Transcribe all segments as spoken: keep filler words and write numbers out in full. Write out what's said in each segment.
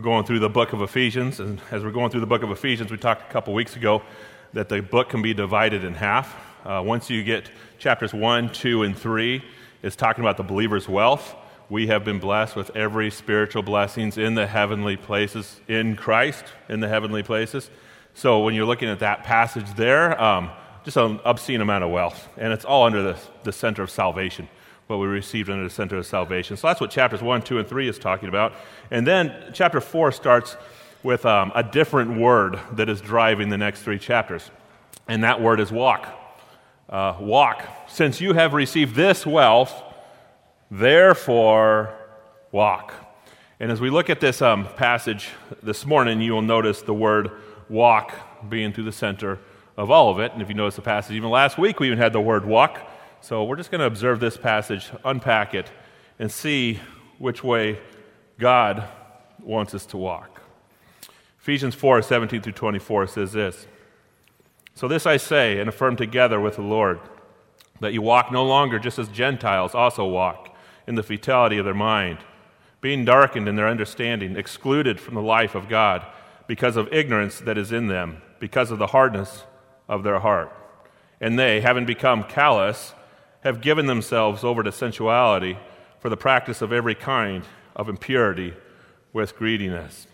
We're going through the book of Ephesians, and as we're going through the book of Ephesians, we talked a couple weeks ago that the book can be divided in half. Uh, once you get chapters one, two, and three, it's talking about the believer's wealth. We have been blessed with every spiritual blessings in the heavenly places, in Christ, in the heavenly places. So when you're looking at that passage there, um, just an obscene amount of wealth, and it's all under the, the center of salvation, what we received under the center of salvation. So that's what chapters one, two, and three is talking about. And then chapter four starts with um, a different word that is driving the next three chapters, and that word is walk. Uh, walk. Since you have received this wealth, therefore, walk. And as we look at this um, passage this morning, you will notice the word walk being through the center of all of it. And if you notice the passage, even last week we even had the word walk. So we're just going to observe this passage, unpack it, and see which way God wants us to walk. Ephesians four, seventeen through twenty-four says this, "So this I say and affirm together with the Lord, that you walk no longer just as Gentiles also walk, in the futility of their mind, being darkened in their understanding, excluded from the life of God because of ignorance that is in them, because of the hardness of their heart. And they, having become callous, have given themselves over to sensuality for the practice of every kind of impurity with greediness.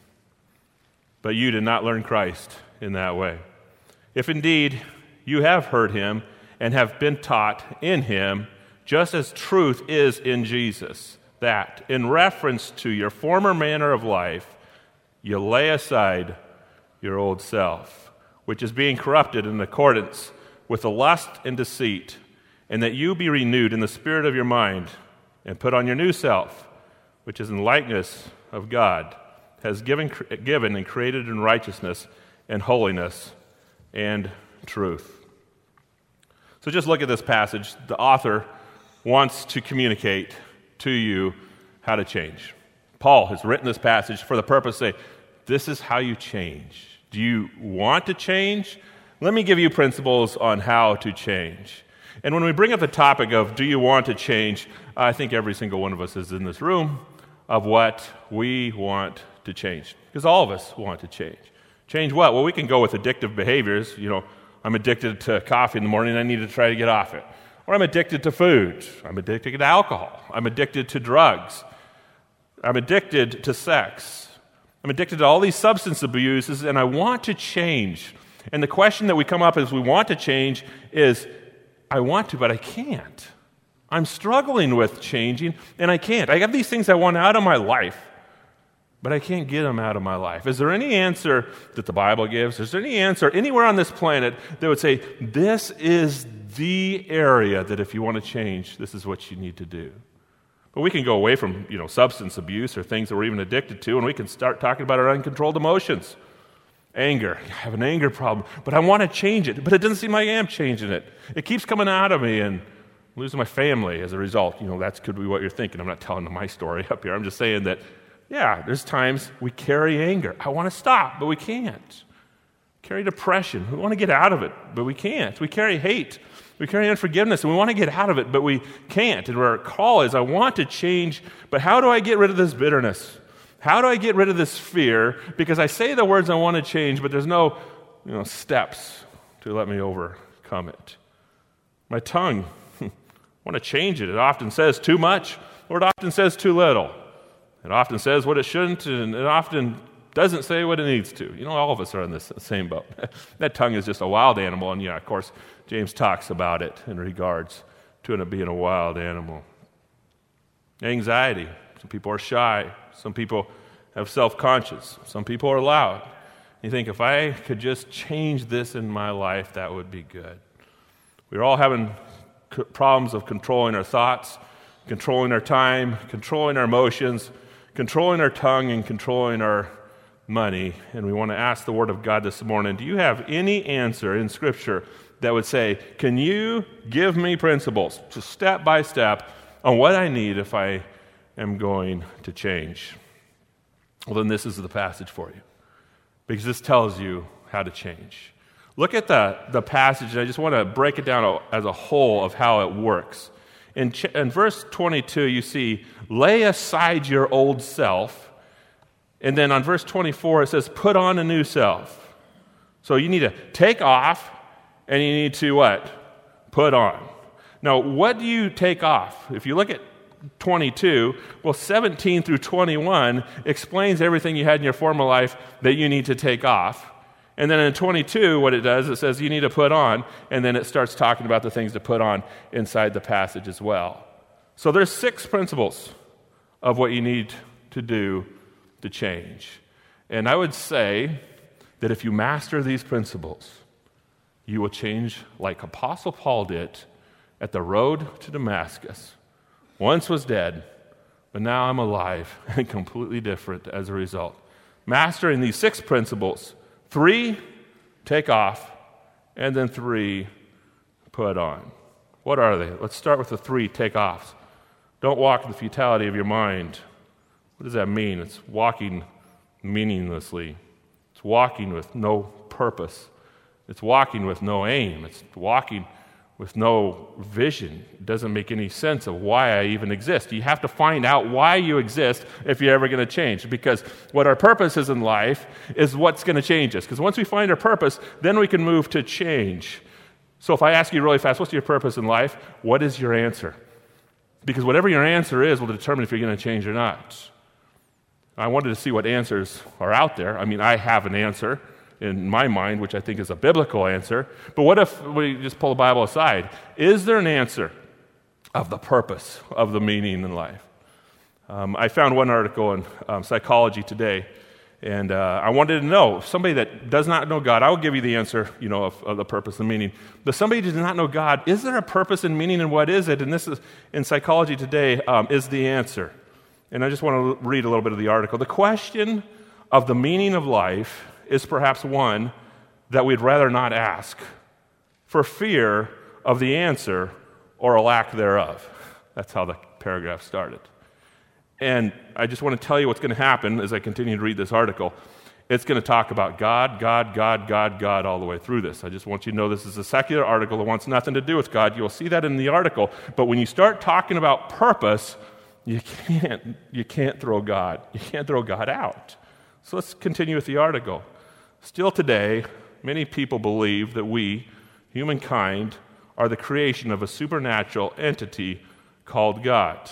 But you did not learn Christ in that way. If indeed you have heard him and have been taught in him, just as truth is in Jesus, that in reference to your former manner of life, you lay aside your old self, which is being corrupted in accordance with the lust and deceit, and that you be renewed in the spirit of your mind, and put on your new self, which is in likeness of God, has given, given and created in righteousness and holiness and truth." So just look at this passage. The author wants to communicate to you how to change. Paul has written this passage for the purpose of saying, this is how you change. Do you want to change? Let me give you principles on how to change. And when we bring up the topic of do you want to change, I think every single one of us is in this room of what we want to change. Because all of us want to change. Change what? Well, we can go with addictive behaviors. You know, I'm addicted to coffee in the morning, I need to try to get off it. Or I'm addicted to food, I'm addicted to alcohol, I'm addicted to drugs, I'm addicted to sex, I'm addicted to all these substance abuses, and I want to change. And the question that we come up as we want to change is, I want to, but I can't. I'm struggling with changing, and I can't. I have these things I want out of my life, but I can't get them out of my life. Is there any answer that the Bible gives? Is there any answer anywhere on this planet that would say, this is the area that if you want to change, this is what you need to do? But we can go away from, you know, substance abuse or things that we're even addicted to, and we can start talking about our uncontrolled emotions. Anger. I have an anger problem, but I want to change it, but it doesn't seem like I am changing it. It keeps coming out of me, and I'm losing my family as a result. You know, that could be what you're thinking. I'm not telling my story up here. I'm just saying that, yeah, there's times we carry anger. I want to stop, but we can't. We carry depression. We want to get out of it, but we can't. We carry hate. We carry unforgiveness, and we want to get out of it, but we can't. And where our call is, I want to change, but how do I get rid of this bitterness? How do I get rid of this fear? Because I say the words I want to change, but there's no, you know, steps to let me overcome it. My tongue, I want to change it. It often says too much, or it often says too little. It often says what it shouldn't, and it often doesn't say what it needs to. You know, all of us are in this same boat. That tongue is just a wild animal, and yeah, of course, James talks about it in regards to it being a wild animal. Anxiety. Some people are shy. Some people have self-conscious. Some people are loud. You think, if I could just change this in my life, that would be good. We're all having c- problems of controlling our thoughts, controlling our time, controlling our emotions, controlling our tongue, and controlling our money. And we want to ask the Word of God this morning, do you have any answer in Scripture that would say, can you give me principles, just step by step, on what I need if I am going to change? Well, then this is the passage for you, because this tells you how to change. Look at the, the passage, and I just want to break it down as a whole of how it works. In, in verse twenty-two, you see, lay aside your old self, And then on verse twenty-four, it says, put on a new self. So you need to take off, and you need to what? Put on. Now, what do you take off? If you look at twenty-two, well, seventeen through twenty-one explains everything you had in your former life that you need to take off. And then in twenty-two, what it does, it says you need to put on, and then it starts talking about the things to put on inside the passage as well. So there's six principles of what you need to do to change. And I would say that if you master these principles, you will change like Apostle Paul did at the road to Damascus. Once was dead, but now I'm alive and completely different as a result. Mastering these six principles: three, take off, and then three, put on. What are they? Let's start with the three take-offs. Don't walk in the futility of your mind. What does that mean? It's walking meaninglessly. It's walking with no purpose. It's walking with no aim. It's walking with no vision. It doesn't make any sense of why I even exist. You have to find out why you exist if you're ever going to change, because what our purpose is in life is what's going to change us, because once we find our purpose, then we can move to change. So if I ask you really fast, what's your purpose in life? What is your answer? Because whatever your answer is will determine if you're going to change or not. I wanted to see what answers are out there. I mean, I have an answer in my mind, which I think is a biblical answer. But what if we just pull the Bible aside? Is there an answer of the purpose, of the meaning in life? Um, I found one article in um, Psychology Today, and uh, I wanted to know, somebody that does not know God, I will give you the answer, you know, of, of the purpose and meaning. But somebody who does not know God, is there a purpose and meaning, and what is it? And this is, in Psychology Today, um, is the answer. And I just want to read a little bit of the article. The question of the meaning of life is perhaps one that we'd rather not ask for fear of the answer or a lack thereof. That's how the paragraph started. And I just want to tell you what's going to happen as I continue to read this article. It's going to talk about God, God, God, God, God all the way through this. I just want you to know this is a secular article that wants nothing to do with God. You'll see that in the article. But when you start talking about purpose, you can't, you can't throw God. You can't throw God out. So let's continue with the article. Still today, many people believe that we, humankind, are the creation of a supernatural entity called God.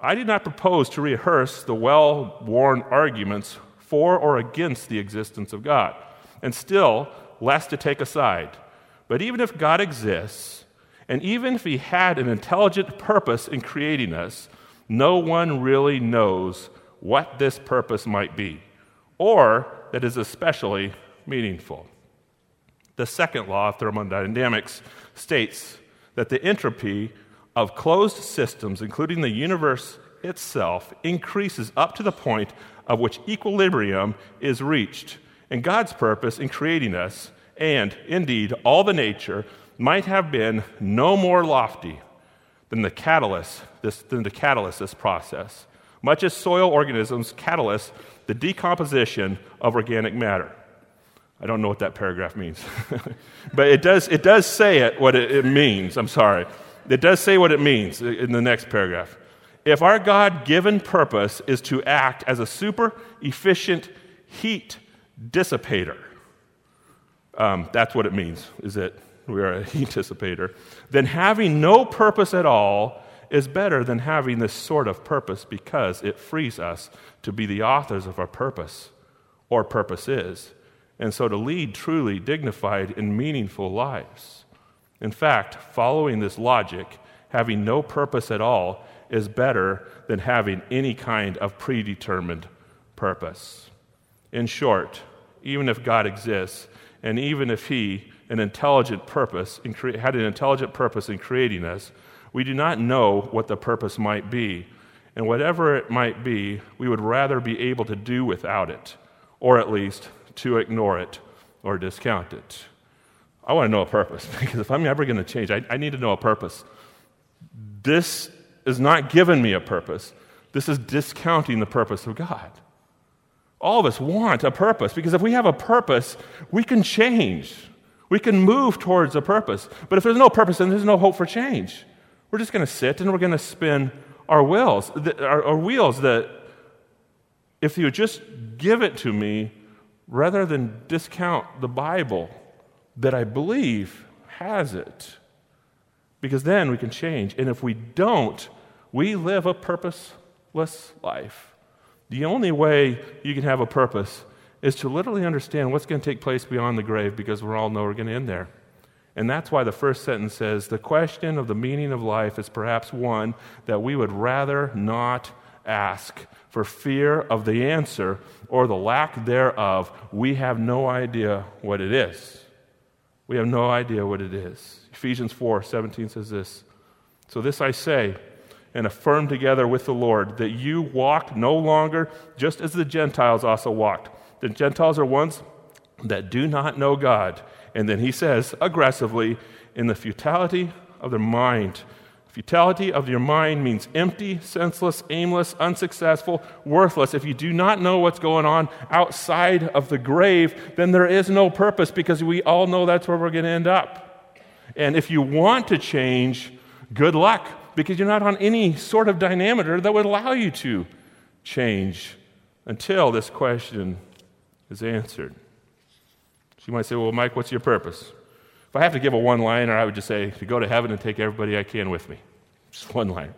I do not propose to rehearse the well-worn arguments for or against the existence of God, and still less to take a side. But even if God exists, and even if he had an intelligent purpose in creating us, no one really knows what this purpose might be, or that is especially meaningful. The second law of thermodynamics states that the entropy of closed systems, including the universe itself, increases up to the point of which equilibrium is reached. And God's purpose in creating us, and indeed all the nature, might have been no more lofty than the catalyst, this, than the catalyst this process. Much as soil organisms catalyst the decomposition of organic matter. I don't know what that paragraph means. But it does it does say it what it, it means. I'm sorry. It does say what it means in the next paragraph. If our God-given purpose is to act as a super-efficient heat dissipator, um, that's what it means, is that we are a heat dissipator, then having no purpose at all is better than having this sort of purpose, because it frees us to be the authors of our purpose or purposes, and so to lead truly dignified and meaningful lives. In fact, following this logic, having no purpose at all is better than having any kind of predetermined purpose. In short, even if God exists, and even if he an intelligent purpose in cre- had an intelligent purpose in creating us, we do not know what the purpose might be, and whatever it might be, we would rather be able to do without it, or at least to ignore it or discount it. I want to know a purpose, because if I'm ever going to change, I, I need to know a purpose. This is not giving me a purpose. This is discounting the purpose of God. All of us want a purpose, because if we have a purpose, we can change. We can move towards a purpose. But if there's no purpose, then there's no hope for change. We're just going to sit and we're going to spin our wheels, our, our wheels. The if you would just give it to me rather than discount the Bible that I believe has it. Because then we can change. And if we don't, we live a purposeless life. The only way you can have a purpose is to literally understand what's going to take place beyond the grave, because we all know we're going to end there. And that's why the first sentence says, the question of the meaning of life is perhaps one that we would rather not ask for fear of the answer or the lack thereof. We have no idea what it is. We have no idea what it is. Ephesians four seventeen says this, so this I say, and affirm together with the Lord, that you walk no longer just as the Gentiles also walked. The Gentiles are ones that do not know God. And then he says, aggressively, in the futility of their mind. Futility of your mind means empty, senseless, aimless, unsuccessful, worthless. If you do not know what's going on outside of the grave, then there is no purpose, because we all know that's where we're going to end up. And if you want to change, good luck, because you're not on any sort of dynamometer that would allow you to change until this question is answered. So you might say, well, Mike, what's your purpose? If I have to give a one-liner, I would just say, to go to heaven and take everybody I can with me. Just one line.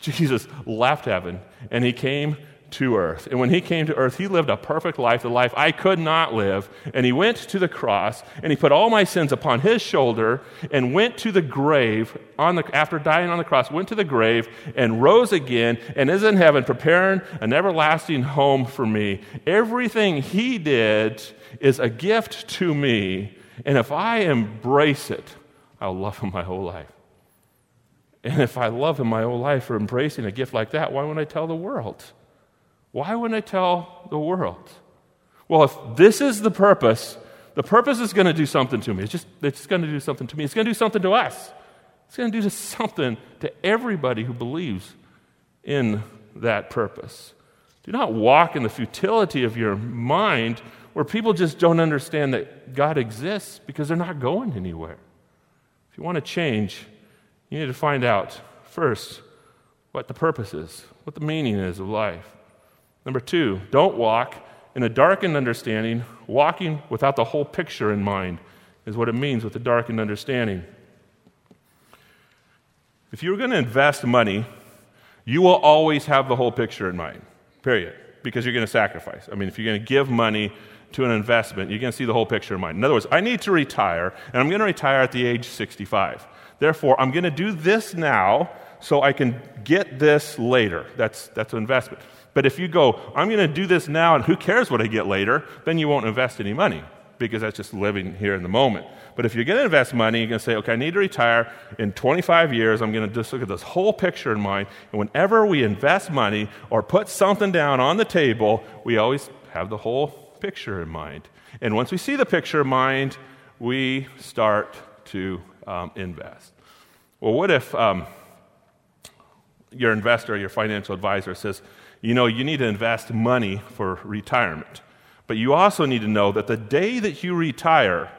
Jesus left heaven, and he came to earth. And when he came to earth, he lived a perfect life, the life I could not live. And he went to the cross, and he put all my sins upon his shoulder, and went to the grave, on the, after dying on the cross, went to the grave, and rose again, and is in heaven preparing an everlasting home for me. Everything he did is a gift to me, and if I embrace it, I'll love him my whole life. And if I love him my whole life for embracing a gift like that, why wouldn't I tell the world? Why wouldn't I tell the world? Well, if this is the purpose, the purpose is going to do something to me. It's just, it's going to do something to me. It's going to do something to us. It's going to do something to everybody who believes in that purpose. Do not walk in the futility of your mind, where people just don't understand that God exists, because they're not going anywhere. If you want to change, you need to find out first what the purpose is, what the meaning is of life. Number two, don't walk in a darkened understanding. Walking without the whole picture in mind is what it means with a darkened understanding. If you're going to invest money, you will always have the whole picture in mind, period, because you're going to sacrifice. I mean, if you're going to give money to an investment, you're going to see the whole picture in mind. In other words, I need to retire, and I'm going to retire at the age sixty-five. Therefore, I'm going to do this now so I can get this later. That's that's an investment. But if you go, I'm going to do this now, and who cares what I get later, then you won't invest any money, because that's just living here in the moment. But if you're going to invest money, you're going to say, okay, I need to retire in twenty-five years. I'm going to just look at this whole picture in mind. And whenever we invest money or put something down on the table, we always have the whole picture in mind. And once we see the picture in mind, we start to um, invest. Well, what if um, your investor or your financial advisor says, you know, you need to invest money for retirement, but you also need to know that the day that you retire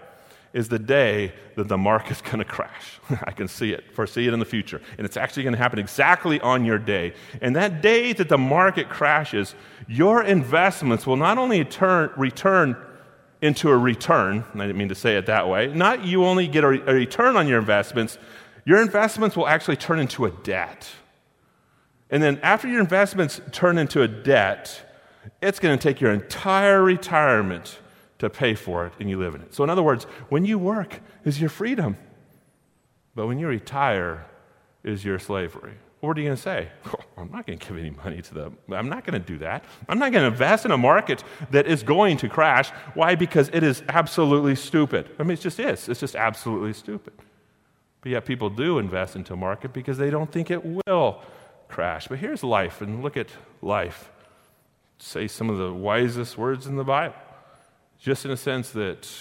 is the day that the market's going to crash. I can see it, foresee it in the future. And it's actually going to happen exactly on your day. And that day that the market crashes, your investments will not only turn, return into a return, and I didn't mean to say it that way, not you only get a, re- a return on your investments, your investments will actually turn into a debt. And then after your investments turn into a debt, it's going to take your entire retirement to pay for it, and you live in it. So in other words, when you work is your freedom, but when you retire is your slavery. What are you going to say? Oh, I'm not going to give any money to them. I'm not going to do that. I'm not going to invest in a market that is going to crash. Why? Because it is absolutely stupid. I mean, it just is. It's just absolutely stupid. But yet people do invest into a market because they don't think it will crash. But here's life, and look at life. Say some of the wisest words in the Bible. Just in a sense that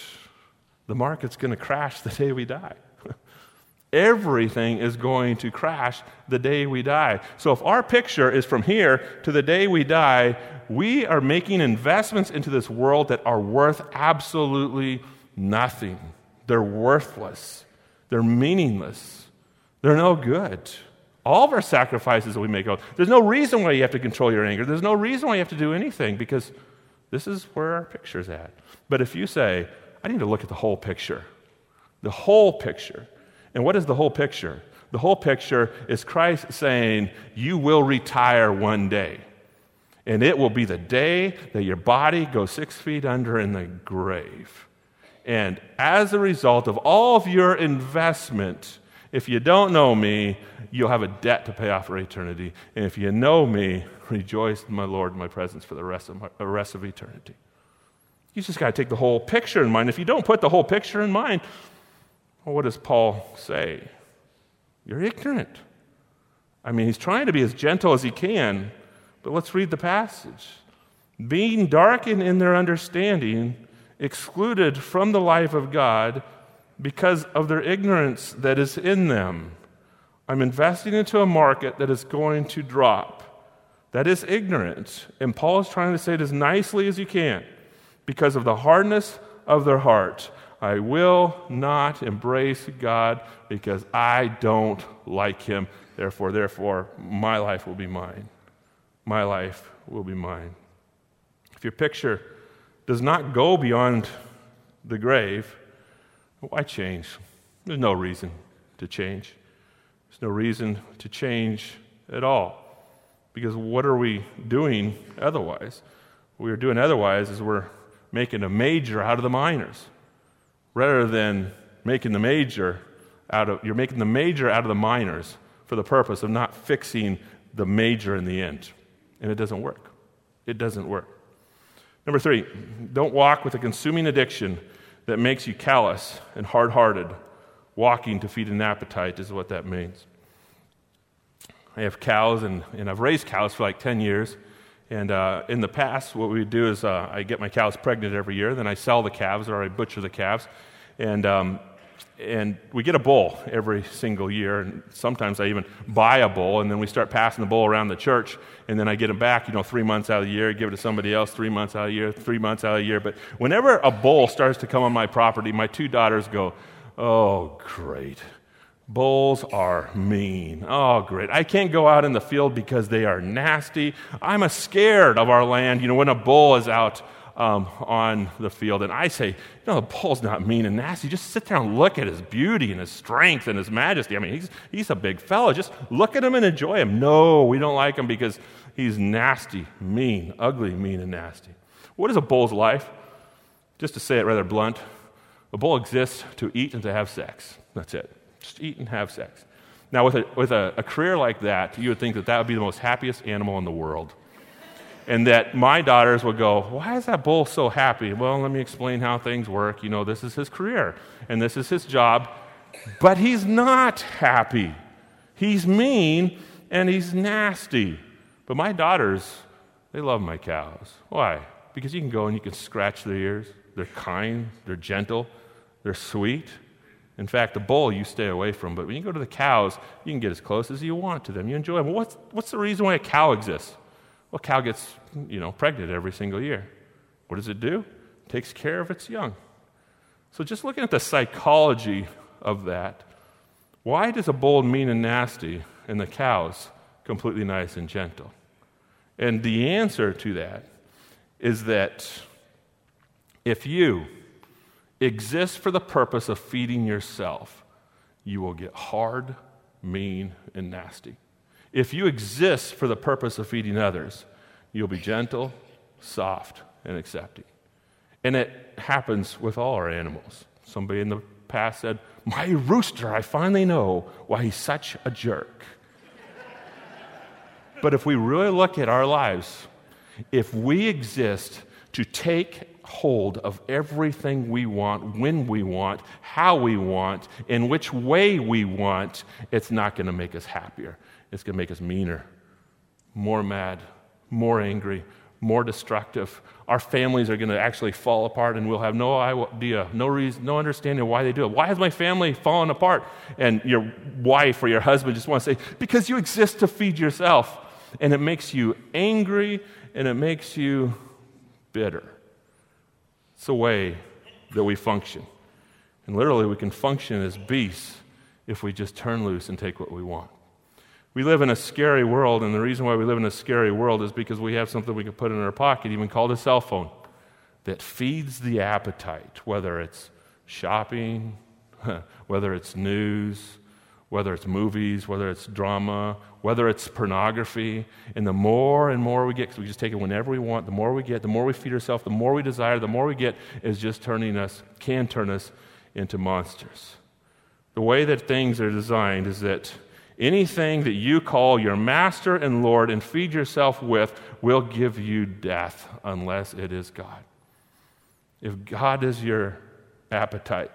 the market's going to crash the day we die. Everything is going to crash the day we die. So if our picture is from here to the day we die, we are making investments into this world that are worth absolutely nothing. They're worthless. They're meaningless. They're no good. All of our sacrifices that we make, there's no reason why you have to control your anger. There's no reason why you have to do anything, because this is where our picture's at. But if you say, I need to look at the whole picture, the whole picture. And what is the whole picture? The whole picture is Christ saying, you will retire one day. And it will be the day that your body goes six feet under in the grave. And as a result of all of your investment, if you don't know me, you'll have a debt to pay off for eternity. And if you know me, rejoice in my Lord in my presence for the rest of, my, the rest of eternity. You just got to take the whole picture in mind. If you don't put the whole picture in mind, well, what does Paul say? You're ignorant. I mean, he's trying to be as gentle as he can, but let's read the passage. Being darkened in their understanding, excluded from the life of God, because of their ignorance that is in them. I'm investing into a market that is going to drop. That is ignorance. And Paul is trying to say it as nicely as you can. Because of the hardness of their heart, I will not embrace God because I don't like him. Therefore, therefore, my life will be mine. My life will be mine. If your picture does not go beyond the grave, why change? There's no reason to change. There's no reason to change at all. Because what are we doing otherwise? What we're doing otherwise is we're making a major out of the minors. Rather than making the major out of, you're making the major out of the minors for the purpose of not fixing the major in the end. And it doesn't work. It doesn't work. Number three, don't walk with a consuming addiction that makes you callous and hard-hearted. Walking to feed an appetite is what that means. I have cows, and, and I've raised cows for like ten years. And uh, in the past, what we do is uh, I get my cows pregnant every year, then I sell the calves, or I butcher the calves. And um, and we get a bull every single year, and sometimes I even buy a bull, and then we start passing the bull around the church, and then I get it back, you know, three months out of the year, give it to somebody else, three months out of the year, three months out of the year. But whenever a bull starts to come on my property, my two daughters go, oh, great. Bulls are mean. Oh, great. I can't go out in the field because they are nasty. I'm a scared of our land, you know, when a bull is out Um, on the field. And I say, no, the bull's not mean and nasty. Just sit there and look at his beauty and his strength and his majesty. I mean, he's he's a big fellow. Just look at him and enjoy him. No, we don't like him because he's nasty, mean, ugly, mean, and nasty. What is a bull's life? Just to say it rather blunt, a bull exists to eat and to have sex. That's it. Just eat and have sex. Now, with a, with a, a career like that, you would think that that would be the most happiest animal in the world. And that my daughters would go, why is that bull so happy? Well, let me explain how things work. You know, this is his career, and this is his job. But he's not happy. He's mean, and he's nasty. But my daughters, they love my cows. Why? Because you can go and you can scratch their ears. They're kind. They're gentle. They're sweet. In fact, the bull you stay away from. But when you go to the cows, you can get as close as you want to them. You enjoy them. Well, what's, what's the reason why a cow exists? Well, cow gets, you know, pregnant every single year. What does it do? It takes care of its young. So just looking at the psychology of that, why does a bull mean and nasty and the cow's completely nice and gentle? And the answer to that is that if you exist for the purpose of feeding yourself, you will get hard, mean, and nasty. If you exist for the purpose of feeding others, you'll be gentle, soft, and accepting. And it happens with all our animals. Somebody in the past said, my rooster, I finally know why he's such a jerk. But if we really look at our lives, if we exist to take hold of everything we want, when we want, how we want, in which way we want, it's not going to make us happier. It's going to make us meaner, more mad, more angry, more destructive. Our families are going to actually fall apart, and we'll have no idea, no reason, no understanding why they do it. Why has my family fallen apart? And your wife or your husband just wants to say, because you exist to feed yourself. And it makes you angry, and it makes you bitter. It's the way that we function. And literally, we can function as beasts if we just turn loose and take what we want. We live in a scary world, and the reason why we live in a scary world is because we have something we can put in our pocket, even called a cell phone, that feeds the appetite, whether it's shopping, whether it's news, whether it's movies, whether it's drama, whether it's pornography. And the more and more we get, because we just take it whenever we want, the more we get, the more we feed ourselves, the more we desire, the more we get, is just turning us, can turn us into monsters. The way that things are designed is that anything that you call your master and Lord and feed yourself with will give you death unless it is God. If God is your appetite,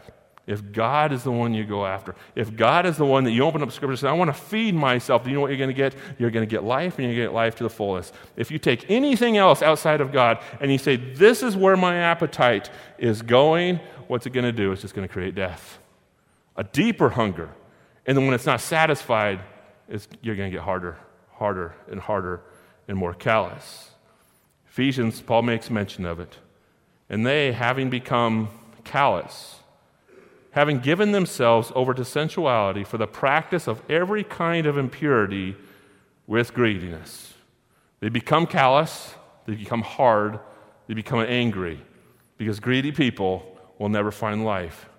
if God is the one you go after, if God is the one that you open up Scripture and say, I want to feed myself, do you know what you're going to get? You're going to get life, and you're going to get life to the fullest. If you take anything else outside of God and you say, this is where my appetite is going, what's it going to do? It's just going to create death. A deeper hunger. And then when it's not satisfied, it's, you're going to get harder, harder, and harder, and more callous. Ephesians, Paul makes mention of it. And they, having become callous, having given themselves over to sensuality for the practice of every kind of impurity with greediness. They become callous, they become hard, they become angry, because greedy people will never find life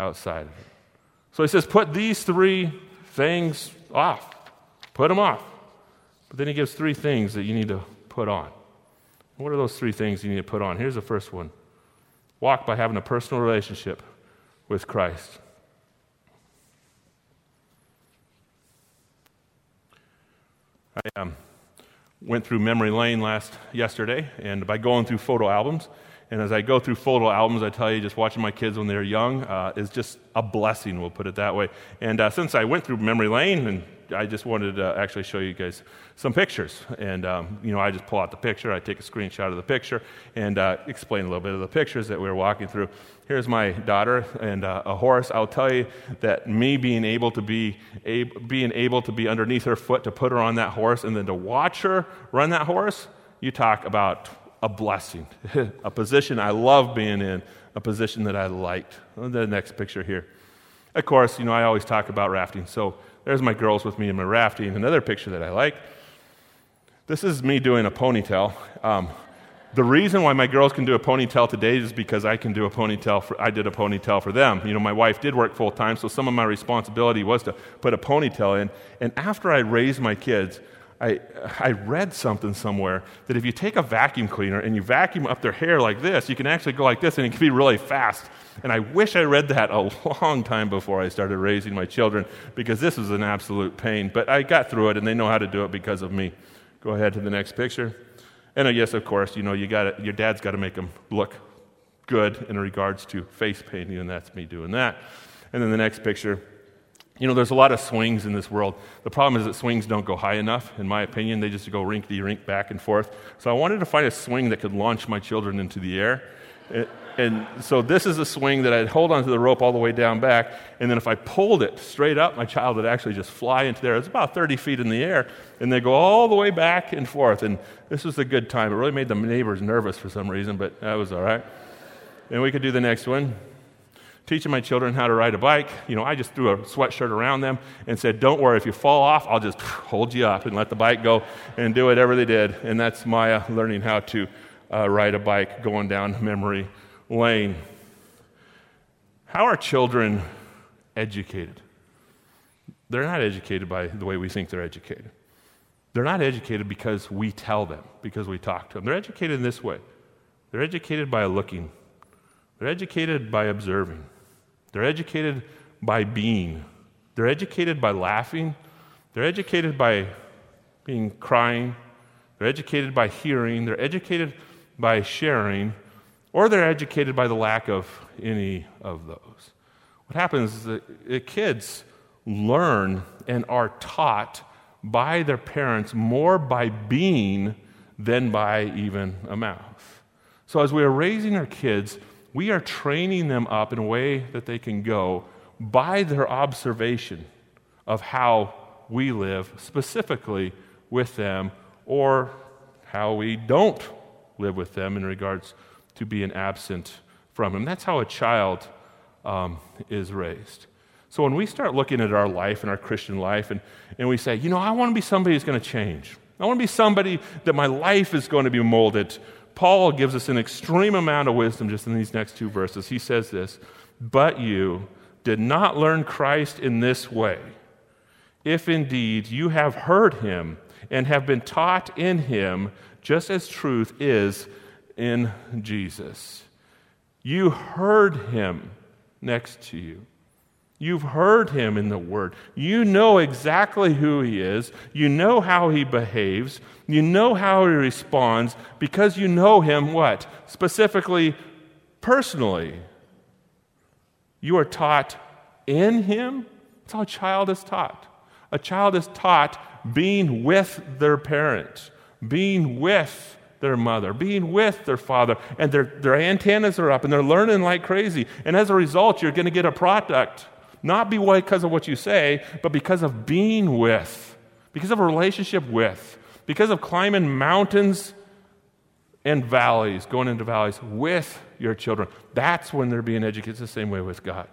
outside of it. So he says, put these three things off. Put them off. But then he gives three things that you need to put on. What are those three things you need to put on? Here's the first one. Walk by having a personal relationship with Christ. I um, went through memory lane last yesterday, and by going through photo albums, and as I go through photo albums, I tell you, just watching my kids when they're young uh, is just a blessing, we'll put it that way. And uh, since I went through memory lane, and I just wanted to actually show you guys some pictures. And, um, you know, I just pull out the picture, I take a screenshot of the picture, and uh, explain a little bit of the pictures that we were walking through. Here's my daughter and uh, a horse. I'll tell you that me being able to be ab- being able to be underneath her foot to put her on that horse and then to watch her run that horse, you talk about a blessing, a position I love being in, a position that I liked. The next picture here. Of course, you know, I always talk about rafting, so there's my girls with me in my rafting. Another picture that I like. This is me doing a ponytail. Um, the reason why my girls can do a ponytail today is because I can do a ponytail. For, I did a ponytail for them. You know, my wife did work full time, so some of my responsibility was to put a ponytail in. And after I raised my kids, I I read something somewhere that if you take a vacuum cleaner and you vacuum up their hair like this, you can actually go like this, and it can be really fast. And I wish I read that a long time before I started raising my children, because this was an absolute pain. But I got through it, and they know how to do it because of me. Go ahead to the next picture. And yes, of course, you know, you got your dad's got to make them look good in regards to face painting, and that's me doing that. And then the next picture. You know, there's a lot of swings in this world. The problem is that swings don't go high enough, in my opinion. They just go rink-de-rink back and forth. So I wanted to find a swing that could launch my children into the air. It, and so this is a swing that I'd hold onto the rope all the way down back, and then if I pulled it straight up, my child would actually just fly into there. It's about thirty feet in the air, and they go all the way back and forth. And this was a good time. It really made the neighbors nervous for some reason, but that was all right. And we could do the next one. Teaching my children how to ride a bike. You know, I just threw a sweatshirt around them and said, don't worry, if you fall off, I'll just hold you up and let the bike go and do whatever they did. And that's Maya learning how to uh, ride a bike going down memory lane. How are children educated? They're not educated by the way we think they're educated. They're not educated because we tell them, because we talk to them. They're educated in this way. They're educated by looking. They're educated by observing. They're educated by being. They're educated by laughing. They're educated by being crying. They're educated by hearing. They're educated by sharing. Or they're educated by the lack of any of those. What happens is that kids learn and are taught by their parents more by being than by even a mouth. So as we are raising our kids, we are training them up in a way that they can go by their observation of how we live specifically with them, or how we don't live with them in regards to being absent from them. That's how a child um, is raised. So when we start looking at our life and our Christian life, and, and we say, you know, I want to be somebody who's going to change. I want to be somebody that my life is going to be molded. Paul gives us an extreme amount of wisdom just in these next two verses. He says this, but you did not learn Christ in this way. If indeed you have heard him and have been taught in him, just as truth is in Jesus. You heard him next to you. You've heard him in the Word. You know exactly who he is. You know how he behaves. You know how he responds because you know him what? Specifically, personally. You are taught in him. That's how a child is taught. A child is taught being with their parent, being with their mother, being with their father, and their, their antennas are up, and they're learning like crazy. And as a result, you're going to get a product. Not because of what you say, but because of being with, because of a relationship with, because of climbing mountains and valleys, going into valleys with your children. That's when they're being educated. It's the same way with God.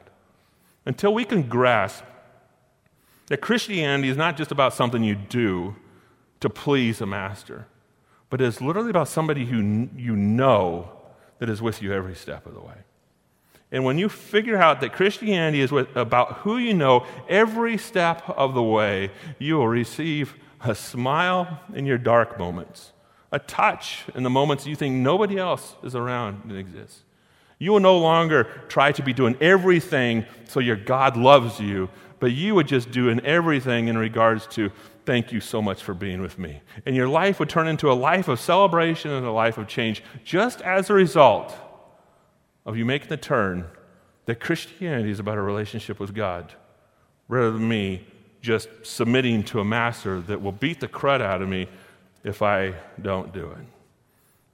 Until we can grasp that Christianity is not just about something you do to please a master, but it is literally about somebody who you know that is with you every step of the way. And when you figure out that Christianity is with, about who you know every step of the way, you will receive a smile in your dark moments, a touch in the moments you think nobody else is around and exists. You will no longer try to be doing everything so your God loves you, but you would just do in everything in regards to, thank you so much for being with me. And your life would turn into a life of celebration and a life of change just as a result of you making the turn that Christianity is about a relationship with God rather than me just submitting to a master that will beat the crud out of me if I don't do it.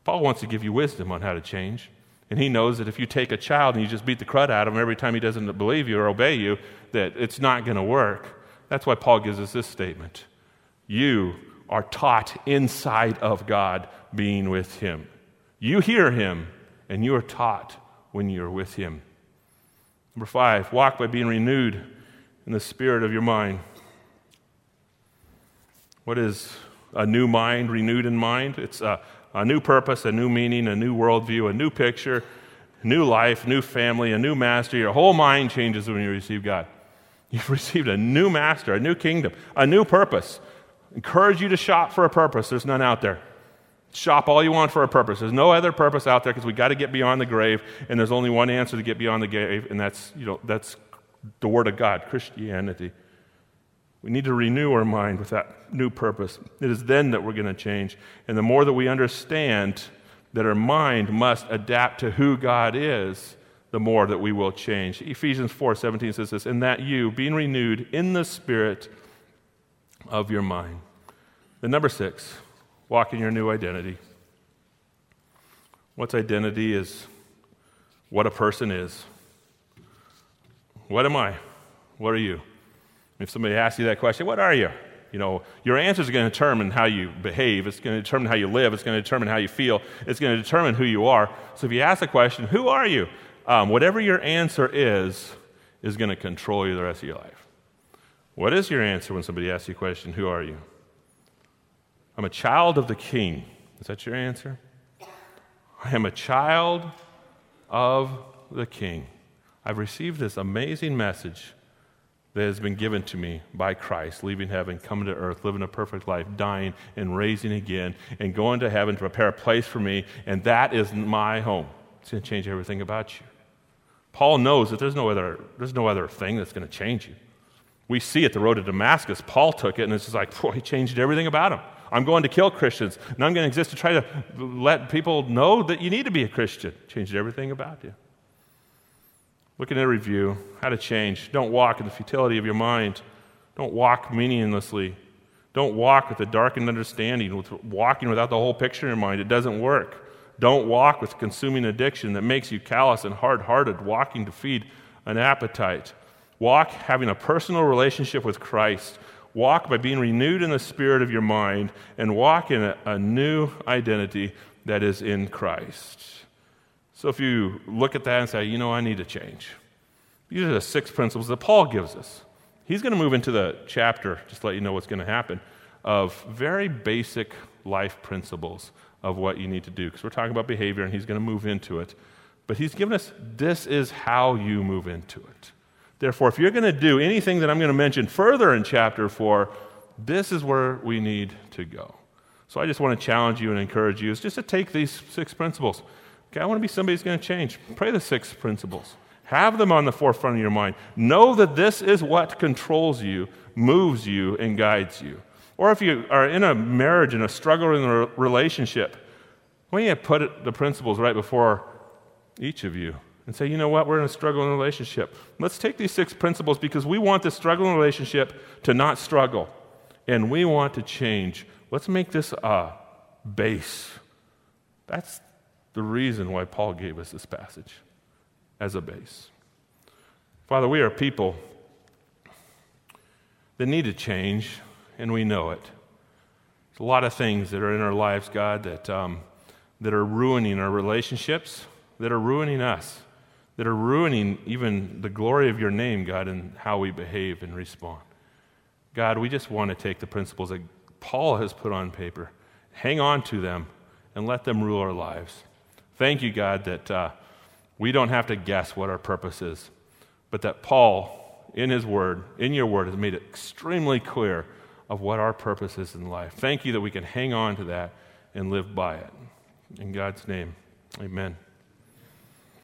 Paul wants to give you wisdom on how to change, and he knows that if you take a child and you just beat the crud out of him every time he doesn't believe you or obey you, that it's not going to work. That's why Paul gives us this statement. You are taught inside of God being with him. You hear him, and you are taught when you're with him. Number five, walk by being renewed in the spirit of your mind. What is a new mind, renewed in mind? It's a, a new purpose, a new meaning, a new worldview, a new picture, new life, new family, a new master. Your whole mind changes when you receive God. You've received a new master, a new kingdom, a new purpose. Encourage you to shop for a purpose. There's none out there. Shop all you want for a purpose. There's no other purpose out there because we got to get beyond the grave, and there's only one answer to get beyond the grave, and that's, you know, that's the Word of God, Christianity. We need to renew our mind with that new purpose. It is then that we're going to change, and the more that we understand that our mind must adapt to who God is, the more that we will change. Ephesians four seventeen says this, and that you, being renewed in the spirit of your mind. Then number six, walk in your new identity. What's identity is what a person is. What am I? What are you? If somebody asks you that question, what are you? You know, your answers are going to determine how you behave. It's going to determine how you live. It's going to determine how you feel. It's going to determine who you are. So if you ask the question, who are you? Um, whatever your answer is, is going to control you the rest of your life. What is your answer when somebody asks you a question, who are you? I'm a child of the King. Is that your answer? I am a child of the King. I've received this amazing message that has been given to me by Christ, leaving heaven, coming to earth, living a perfect life, dying and raising again, and going to heaven to prepare a place for me, and that is my home. It's going to change everything about you. Paul knows that there's no other, there's no other thing that's going to change you. We see it, the road to Damascus, Paul took it, and it's just like, boy, he changed everything about him. I'm going to kill Christians, and I'm going to exist to try to let people know that you need to be a Christian. Changed everything about you. Looking at a review, how to change. Don't walk in the futility of your mind. Don't walk meaninglessly. Don't walk with a darkened understanding, with walking without the whole picture in your mind. It doesn't work. Don't walk with consuming addiction that makes you callous and hard-hearted, walking to feed an appetite. Walk having a personal relationship with Christ. Walk by being renewed in the spirit of your mind, and walk in a, a new identity that is in Christ. So if you look at that and say, you know, I need to change. These are the six principles that Paul gives us. He's going to move into the chapter, just to let you know what's going to happen, of very basic life principles of what you need to do, because we're talking about behavior, and he's going to move into it. But he's given us, this is how you move into it. Therefore, if you're going to do anything that I'm going to mention further in chapter four, this is where we need to go. So I just want to challenge you and encourage you is just to take these six principles. Okay, I want to be somebody who's going to change. Pray the six principles. Have them on the forefront of your mind. Know that this is what controls you, moves you, and guides you. Or if you are in a marriage, in a struggling relationship, why don't you put it, the principles right before each of you and say, you know what, we're in a struggling relationship. Let's take these six principles because we want this struggling relationship to not struggle, and we want to change. Let's make this a base. That's the reason why Paul gave us this passage, as a base. Father, we are people that need to change, and we know it. There's a lot of things that are in our lives, God, that um, that are ruining our relationships, that are ruining us, that are ruining even the glory of your name, God, and how we behave and respond. God, we just want to take the principles that Paul has put on paper, hang on to them, and let them rule our lives. Thank you, God, that uh, we don't have to guess what our purpose is, but that Paul, in his word, in your word, has made it extremely clear of what our purpose is in life. Thank you that we can hang on to that and live by it. In God's name, amen.